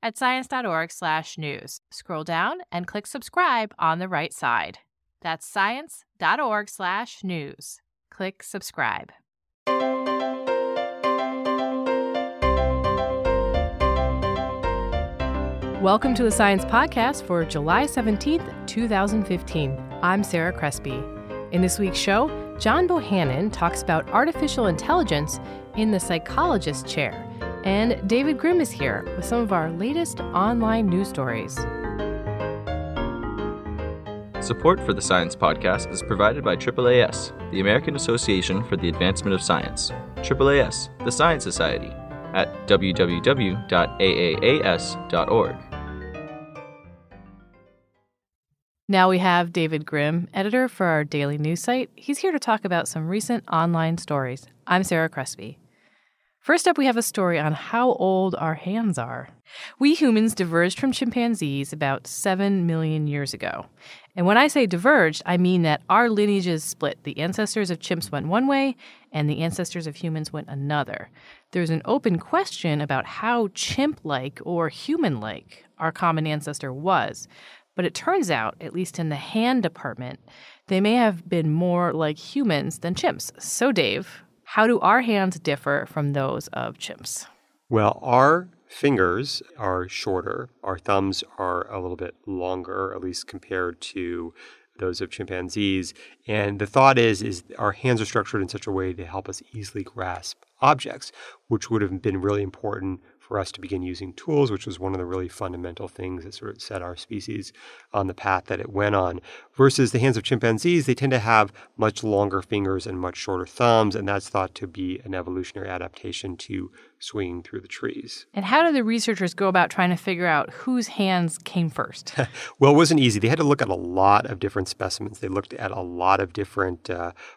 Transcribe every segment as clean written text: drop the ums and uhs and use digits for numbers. at science.org/news. Scroll down and click subscribe on the right side. That's science.org/news. Click subscribe. Welcome to the Science Podcast for July 17th, 2015. I'm Sarah Crespi. In this week's show, John Bohannon talks about artificial intelligence in the psychologist chair, and David Grimm is here with some of our latest online news stories. Support for the Science Podcast is provided by AAAS, the American Association for the Advancement of Science, AAAS, the Science Society, at www.AAAS.org. Now we have David Grimm, editor for our daily news site. He's here to talk about some recent online stories. I'm Sarah Crespi. First up, we have a story on how old our hands are. We humans diverged from chimpanzees about 7 million years ago. And when I say diverged, I mean that our lineages split. The ancestors of chimps went one way, and the ancestors of humans went another. There's an open question about how chimp-like or human-like our common ancestor was. But it turns out, at least in the hand department, they may have been more like humans than chimps. So, Dave, how do our hands differ from those of chimps? Well, our fingers are shorter. Our thumbs are a little bit longer, at least compared to those of chimpanzees. And the thought is our hands are structured in such a way to help us easily grasp objects, which would have been really important for us to begin using tools, which was one of the really fundamental things that sort of set our species on the path that it went on. Versus the hands of chimpanzees, they tend to have much longer fingers and much shorter thumbs, and that's thought to be an evolutionary adaptation to swinging through the trees. And how did the researchers go about trying to figure out whose hands came first? Well, it wasn't easy. They had to look at a lot of different specimens. They looked at a lot of different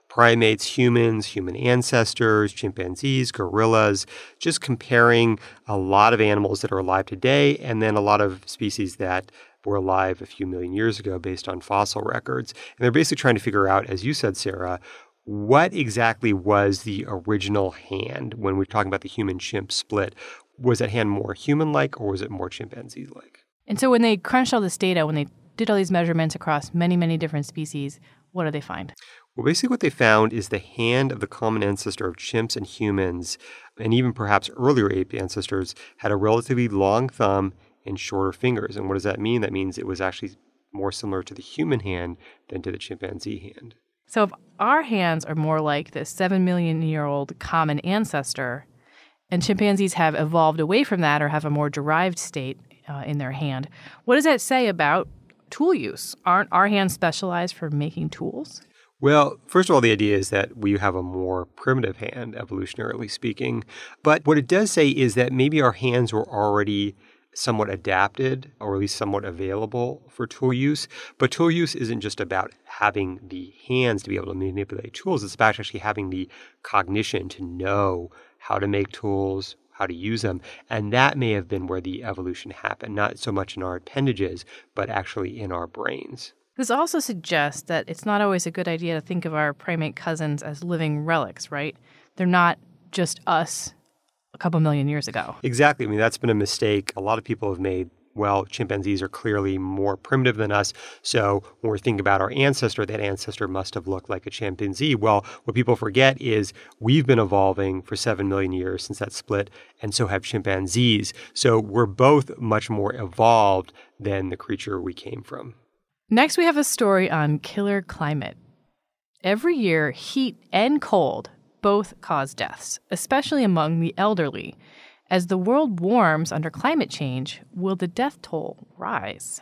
primates, humans, human ancestors, chimpanzees, gorillas, just comparing a lot of animals that are alive today and then a lot of species that were alive a few million years ago based on fossil records. And they're basically trying to figure out, as you said, Sarah, what exactly was the original hand when we're talking about the human-chimp split? Was that hand more human-like or was it more chimpanzee-like? And so when they crunched all this data, when they did all these measurements across many, many different species, what did they find? Well, basically what they found is the hand of the common ancestor of chimps and humans, and even perhaps earlier ape ancestors, had a relatively long thumb and shorter fingers. And what does that mean? That means it was actually more similar to the human hand than to the chimpanzee hand. So if our hands are more like this 7-million-year-old common ancestor, and chimpanzees have evolved away from that or have a more derived state in their hand, what does that say about tool use? Aren't our hands specialized for making tools? Well, first of all, the idea is that we have a more primitive hand, evolutionarily speaking. But what it does say is that maybe our hands were already somewhat adapted, or at least somewhat available for tool use. But tool use isn't just about having the hands to be able to manipulate tools. It's about actually having the cognition to know how to make tools, how to use them. And that may have been where the evolution happened, not so much in our appendages, but actually in our brains. This also suggests that it's not always a good idea to think of our primate cousins as living relics, right? They're not just us a couple million years ago. Exactly. I mean, that's been a mistake a lot of people have made. Well, chimpanzees are clearly more primitive than us. So when we're thinking about our ancestor, that ancestor must have looked like a chimpanzee. Well, what people forget is we've been evolving for 7 million years since that split, and so have chimpanzees. So we're both much more evolved than the creature we came from. Next, we have a story on killer climate. Every year, heat and cold both cause deaths, especially among the elderly. As the world warms under climate change, will the death toll rise?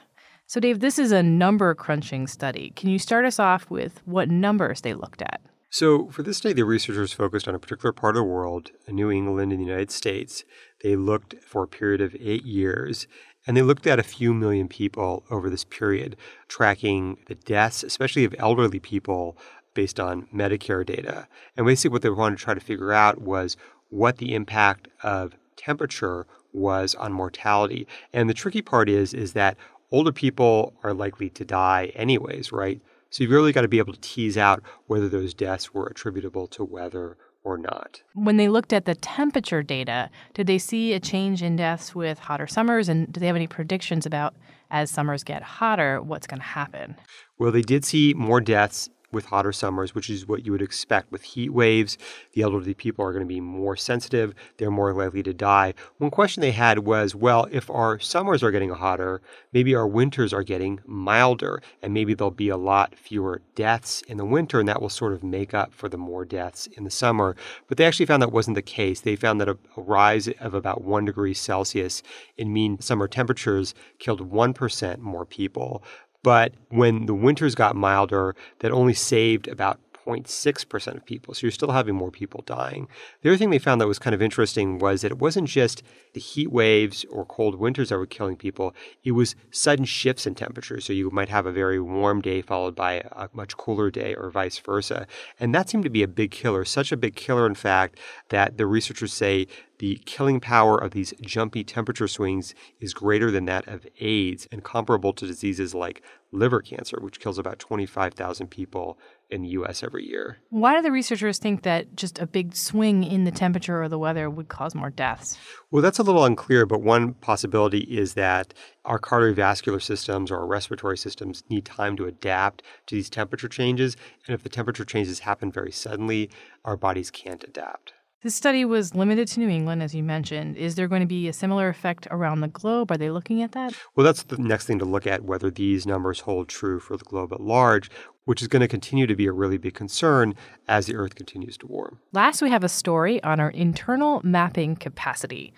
So, Dave, this is a number-crunching study. Can you start us off with what numbers they looked at? So, for this study, the researchers focused on a particular part of the world, New England in the United States. They looked for a period of 8 years, and they looked at a few million people over this period, tracking the deaths, especially of elderly people, based on Medicare data. And basically what they wanted to try to figure out was what the impact of temperature was on mortality. And the tricky part is that older people are likely to die anyways, right? So you've really got to be able to tease out whether those deaths were attributable to weather or not. When they looked at the temperature data, did they see a change in deaths with hotter summers? And do they have any predictions about, as summers get hotter, what's going to happen? Well, they did see more deaths with hotter summers, which is what you would expect with heat waves. The elderly people are going to be more sensitive. They're more likely to die. One question they had was, well, if our summers are getting hotter, maybe our winters are getting milder, and maybe there'll be a lot fewer deaths in the winter, and that will sort of make up for the more deaths in the summer. But they actually found that wasn't the case. They found that a rise of about 1 degree Celsius in mean summer temperatures killed 1% more people. But when the winters got milder, that only saved about 0.6% of people. So you're still having more people dying. The other thing they found that was kind of interesting was that it wasn't just the heat waves or cold winters that were killing people. It was sudden shifts in temperature. So you might have a very warm day followed by a much cooler day or vice versa. And that seemed to be a big killer, such a big killer, in fact, that the researchers say the killing power of these jumpy temperature swings is greater than that of AIDS and comparable to diseases like liver cancer, which kills about 25,000 people in the U.S. every year. Why do the researchers think that just a big swing in the temperature or the weather would cause more deaths? Well, that's a little unclear, but one possibility is that our cardiovascular systems or our respiratory systems need time to adapt to these temperature changes. And if the temperature changes happen very suddenly, our bodies can't adapt. This study was limited to New England, as you mentioned. Is there going to be a similar effect around the globe? Are they looking at that? Well, that's the next thing to look at, whether these numbers hold true for the globe at large, which is going to continue to be a really big concern as the Earth continues to warm. Last, we have a story on our internal mapping capacity.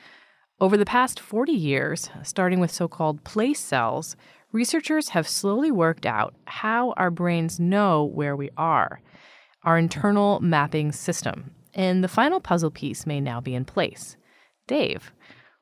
Over the past 40 years, starting with so-called place cells, researchers have slowly worked out how our brains know where we are, our internal mapping system. And the final puzzle piece may now be in place. Dave,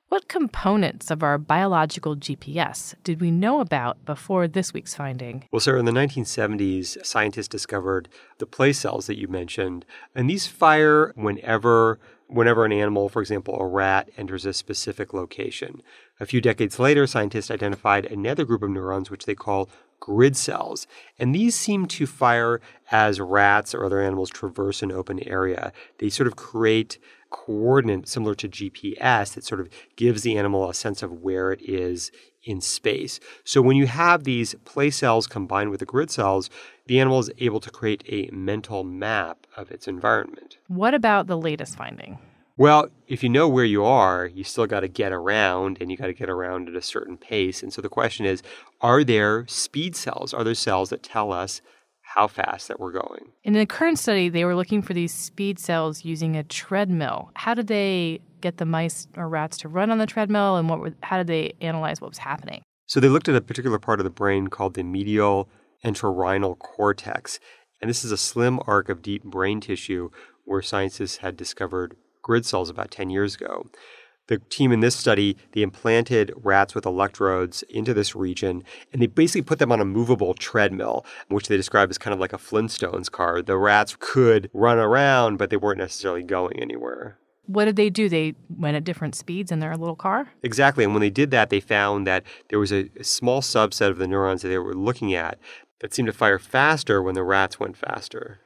what components of our biological GPS did we know about before this week's finding? Well, Sarah, in the 1970s, scientists discovered the place cells that you mentioned. And these fire whenever an animal, for example, a rat, enters a specific location. A few decades later, scientists identified another group of neurons, which they call grid cells. And these seem to fire as rats or other animals traverse an open area. They sort of create coordinates similar to GPS that sort of gives the animal a sense of where it is in space. So when you have these place cells combined with the grid cells, the animal is able to create a mental map of its environment. What about the latest finding? Well, if you know where you are, you still got to get around, and you got to get around at a certain pace. And so the question is, are there speed cells? Are there cells that tell us how fast that we're going? In the current study, they were looking for these speed cells using a treadmill. How did they get the mice or rats to run on the treadmill, and how did they analyze what was happening? So they looked at a particular part of the brain called the medial entorhinal cortex. And this is a slim arc of deep brain tissue where scientists had discovered grid cells about 10 years ago. The team in this study, they implanted rats with electrodes into this region, and they basically put them on a movable treadmill, which they describe as kind of like a Flintstones car. The rats could run around, but they weren't necessarily going anywhere. What did they do? They went at different speeds in their little car? Exactly. And when they did that, they found that there was a small subset of the neurons that they were looking at that seemed to fire faster when the rats went faster.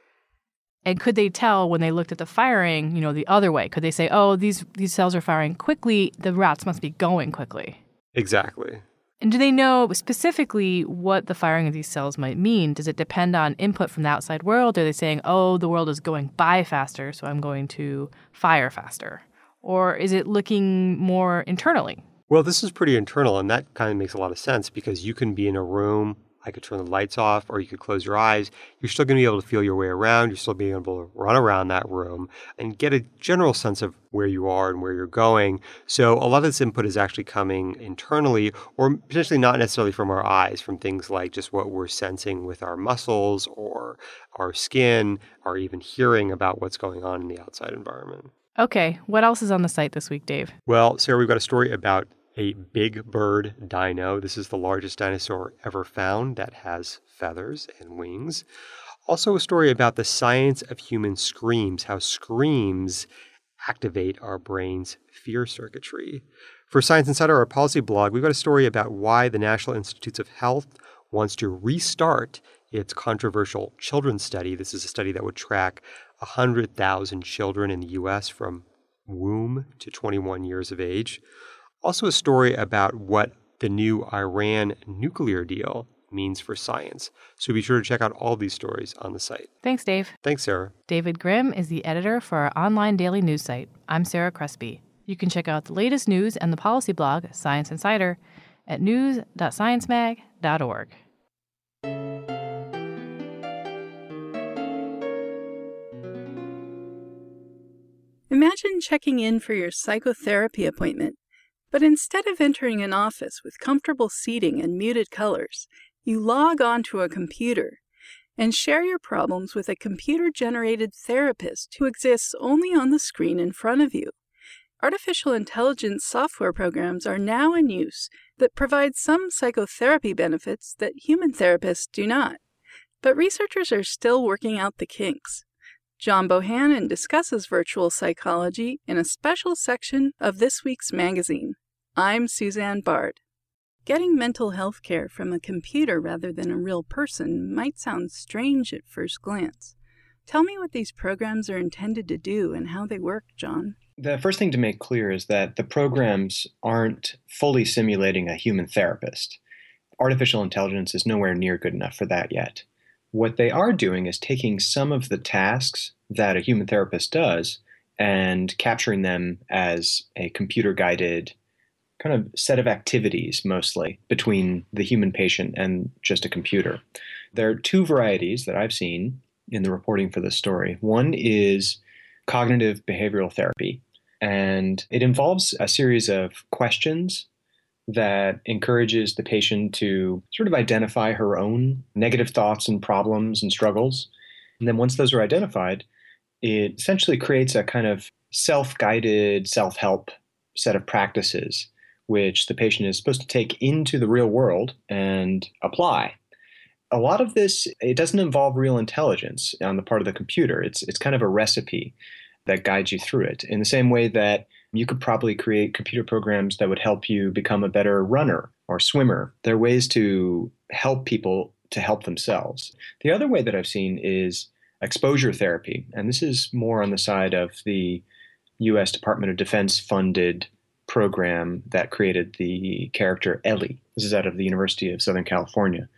And could they tell when they looked at the firing, you know, the other way? Could they say, oh, these cells are firing quickly, the rats must be going quickly? Exactly. And do they know specifically what the firing of these cells might mean? Does it depend on input from the outside world? Are they saying, oh, the world is going by faster, so I'm going to fire faster? Or is it looking more internally? Well, this is pretty internal, and that kind of makes a lot of sense because you can be in a room. I could turn the lights off, or you could close your eyes. You're still going to be able to feel your way around. You're still being able to run around that room and get a general sense of where you are and where you're going. So a lot of this input is actually coming internally, or potentially not necessarily from our eyes, from things like just what we're sensing with our muscles or our skin, or even hearing about what's going on in the outside environment. Okay. What else is on the site this week, Dave? Well, Sarah, we've got a story about a big bird dino. This is the largest dinosaur ever found that has feathers and wings. Also a story about the science of human screams, how screams activate our brain's fear circuitry. For Science Insider, our policy blog, we've got a story about why the National Institutes of Health wants to restart its controversial children's study. This is a study that would track 100,000 children in the U.S. from womb to 21 years of age. Also a story about what the new Iran nuclear deal means for science. So be sure to check out all these stories on the site. Thanks, Dave. Thanks, Sarah. David Grimm is the editor for our online daily news site. I'm Sarah Crespi. You can check out the latest news and the policy blog, Science Insider, at news.sciencemag.org. Imagine checking in for your psychotherapy appointment. But instead of entering an office with comfortable seating and muted colors, you log on to a computer and share your problems with a computer-generated therapist who exists only on the screen in front of you. Artificial intelligence software programs are now in use that provide some psychotherapy benefits that human therapists do not. But researchers are still working out the kinks. John Bohannon discusses virtual psychology in a special section of this week's magazine. I'm Suzanne Bard. Getting mental health care from a computer rather than a real person might sound strange at first glance. Tell me what these programs are intended to do and how they work, John. The first thing to make clear is that the programs aren't fully simulating a human therapist. Artificial intelligence is nowhere near good enough for that yet. What they are doing is taking some of the tasks that a human therapist does and capturing them as a computer-guided kind of set of activities, mostly, between the human patient and just a computer. There are two varieties that I've seen in the reporting for this story. One is cognitive behavioral therapy, and it involves a series of questions that encourages the patient to sort of identify her own negative thoughts and problems and struggles. And then once those are identified, it essentially creates a kind of self-guided, self-help set of practices, which the patient is supposed to take into the real world and apply. A lot of this, it doesn't involve real intelligence on the part of the computer. It's kind of a recipe that guides you through it in the same way that you could probably create computer programs that would help you become a better runner or swimmer. There are ways to help people to help themselves. The other way that I've seen is exposure therapy. And this is more on the side of the U.S. Department of Defense-funded program that created the character Ellie. This is out of the University of Southern California.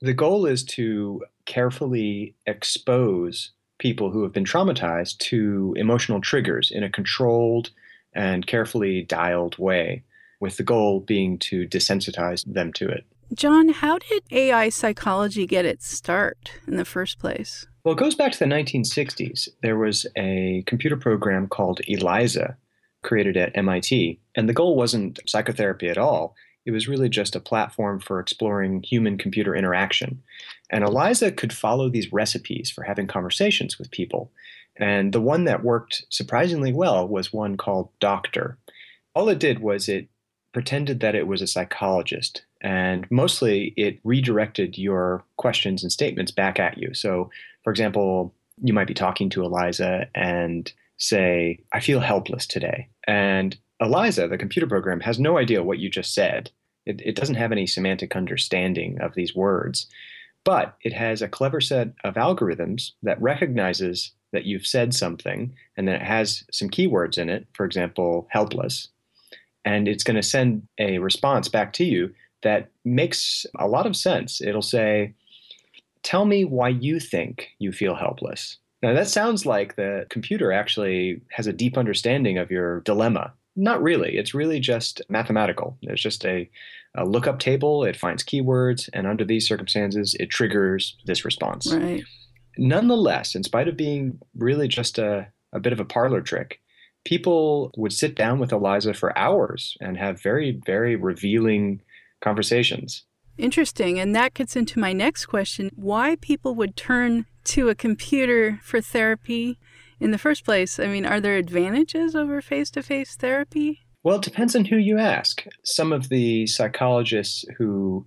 The goal is to carefully expose people who have been traumatized to emotional triggers in a controlled and carefully dialed way, with the goal being to desensitize them to it. John, how did AI psychology get its start in the first place? Well, it goes back to the 1960s. There was a computer program called ELIZA, created at MIT, and the goal wasn't psychotherapy at all. It was really just a platform for exploring human-computer interaction. And ELIZA could follow these recipes for having conversations with people. And the one that worked surprisingly well was one called Doctor. All it did was it pretended that it was a psychologist, and mostly it redirected your questions and statements back at you. So, for example, you might be talking to ELIZA and say, I feel helpless today. And ELIZA, the computer program, has no idea what you just said. It doesn't have any semantic understanding of these words. but it has a clever set of algorithms that recognizes that you've said something, and then it has some keywords in it, for example, helpless, and it's going to send a response back to you that makes a lot of sense. It'll say, tell me why you think you feel helpless. Now, that sounds like the computer actually has a deep understanding of your dilemma. Not really. It's really just mathematical. There's just a lookup table. It finds keywords, and under these circumstances, it triggers this response. Right. Nonetheless, in spite of being really just a bit of a parlor trick, people would sit down with ELIZA for hours and have very, very revealing conversations. Interesting. And that gets into my next question, why people would turn to a computer for therapy in the first place. I mean, are there advantages over face-to-face therapy? Well, it depends on who you ask. Some of the psychologists who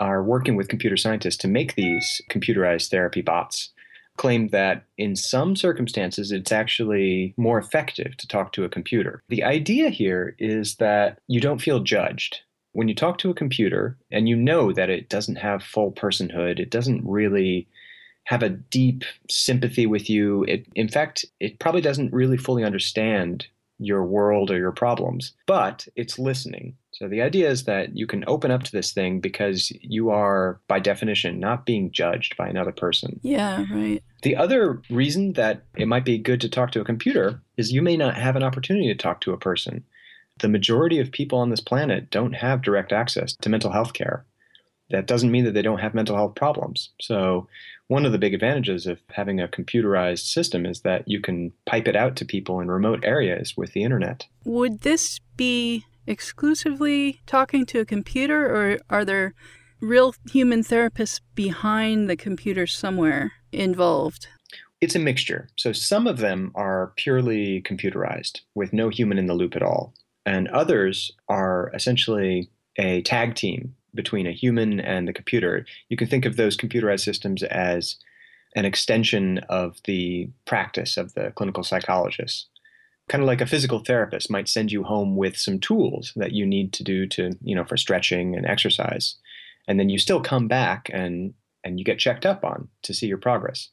are working with computer scientists to make these computerized therapy bots claim that in some circumstances, it's actually more effective to talk to a computer. The idea here is that you don't feel judged. When you talk to a computer and you know that it doesn't have full personhood, it doesn't really have a deep sympathy with you. In fact, it probably doesn't really fully understand your world or your problems, but it's listening. So the idea is that you can open up to this thing because you are, by definition, not being judged by another person. Yeah, right. The other reason that it might be good to talk to a computer is you may not have an opportunity to talk to a person. The majority of people on this planet don't have direct access to mental health care. That doesn't mean that they don't have mental health problems. So one of the big advantages of having a computerized system is that you can pipe it out to people in remote areas with the internet. Would this be exclusively talking to a computer, or are there real human therapists behind the computer somewhere involved? It's a mixture. So some of them are purely computerized with no human in the loop at all. And others are essentially a tag team between a human and the computer. You can think of those computerized systems as an extension of the practice of the clinical psychologist. Kind of like a physical therapist might send you home with some tools that you need to do to, for stretching and exercise. And then you still come back and you get checked up on to see your progress.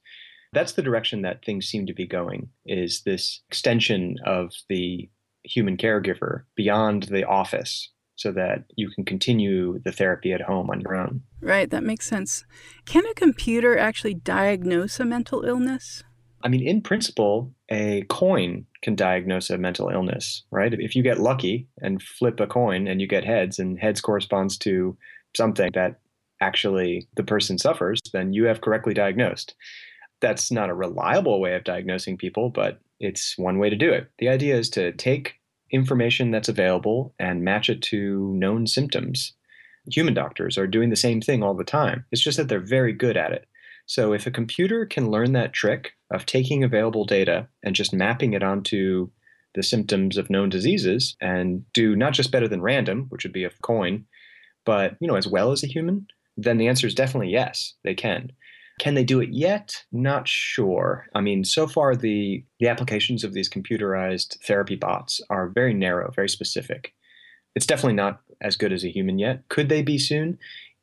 That's the direction that things seem to be going, is this extension of the human caregiver beyond the office, so that you can continue the therapy at home on your own. Right, that makes sense. Can a computer actually diagnose a mental illness? I mean, in principle, a coin can diagnose a mental illness, right? If you get lucky and flip a coin and you get heads, and heads corresponds to something that actually the person suffers, then you have correctly diagnosed. That's not a reliable way of diagnosing people, but it's one way to do it. The idea is to take information that's available and match it to known symptoms. Human doctors are doing the same thing all the time. It's just that they're very good at it. So if a computer can learn that trick of taking available data and just mapping it onto the symptoms of known diseases and do not just better than random, which would be a coin, but as well as a human, then the answer is definitely yes, they can. Can they do it yet? Not sure. I mean, so far the applications of these computerized therapy bots are very narrow, very specific. It's definitely not as good as a human yet. Could they be soon?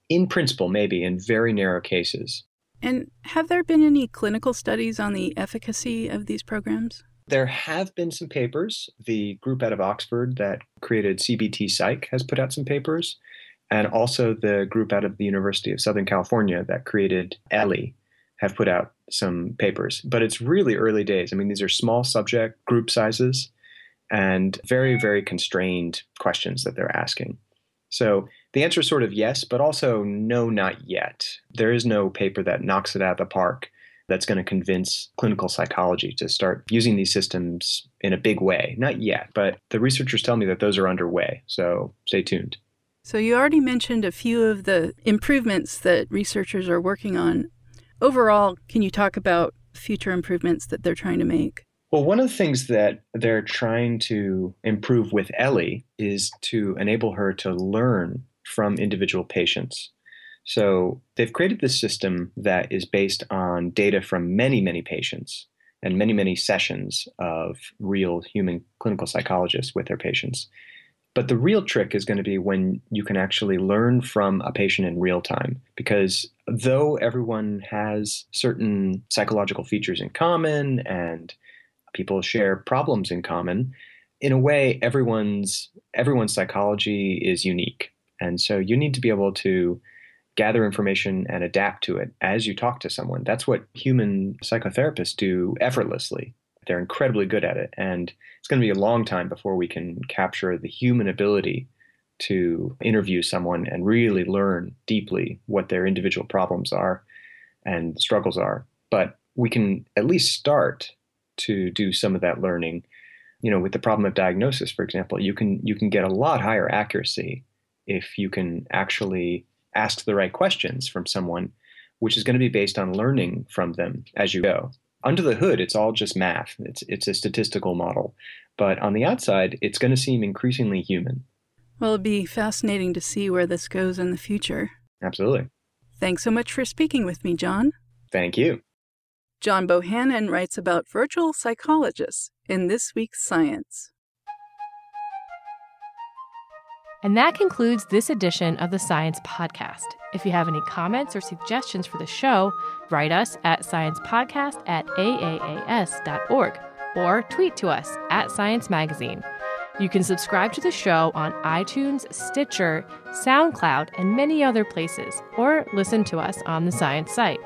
In principle, maybe, in very narrow cases. And have there been any clinical studies on the efficacy of these programs? There have been some papers. The group out of Oxford that created CBT Psych has put out some papers. And also the group out of the University of Southern California that created Ellie have put out some papers. But it's really early days. I mean, these are small subject group sizes and very, very constrained questions that they're asking. So the answer is sort of yes, but also no, not yet. There is no paper that knocks it out of the park that's going to convince clinical psychology to start using these systems in a big way. Not yet, but the researchers tell me that those are underway. So stay tuned. So you already mentioned a few of the improvements that researchers are working on. Overall, can you talk about future improvements that they're trying to make? Well, one of the things that they're trying to improve with Ellie is to enable her to learn from individual patients. So they've created this system that is based on data from many, many patients and many, many sessions of real human clinical psychologists with their patients. But the real trick is going to be when you can actually learn from a patient in real time, because though everyone has certain psychological features in common and people share problems in common, in a way, everyone's psychology is unique. And so you need to be able to gather information and adapt to it as you talk to someone. That's what human psychotherapists do effortlessly. They're incredibly good at it. And it's going to be a long time before we can capture the human ability to interview someone and really learn deeply what their individual problems are and struggles are. But we can at least start to do some of that learning. You know, with the problem of diagnosis, for example, you can get a lot higher accuracy if you can actually ask the right questions from someone, which is going to be based on learning from them as you go. Under the hood, it's all just math. It's a statistical model. But on the outside, it's going to seem increasingly human. Well, it'll be fascinating to see where this goes in the future. Absolutely. Thanks so much for speaking with me, John. Thank you. John Bohannon writes about virtual psychologists in this week's Science. And that concludes this edition of the Science Podcast. If you have any comments or suggestions for the show, write us at sciencepodcast@AAAS.org or tweet to us at Science Magazine. You can subscribe to the show on iTunes, Stitcher, SoundCloud, and many other places, or listen to us on the Science site.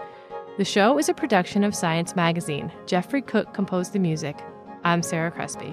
The show is a production of Science Magazine. Jeffrey Cook composed the music. I'm Sarah Crespi.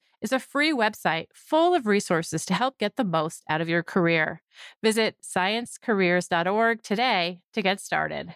is a free website full of resources to help get the most out of your career. Visit sciencecareers.org today to get started.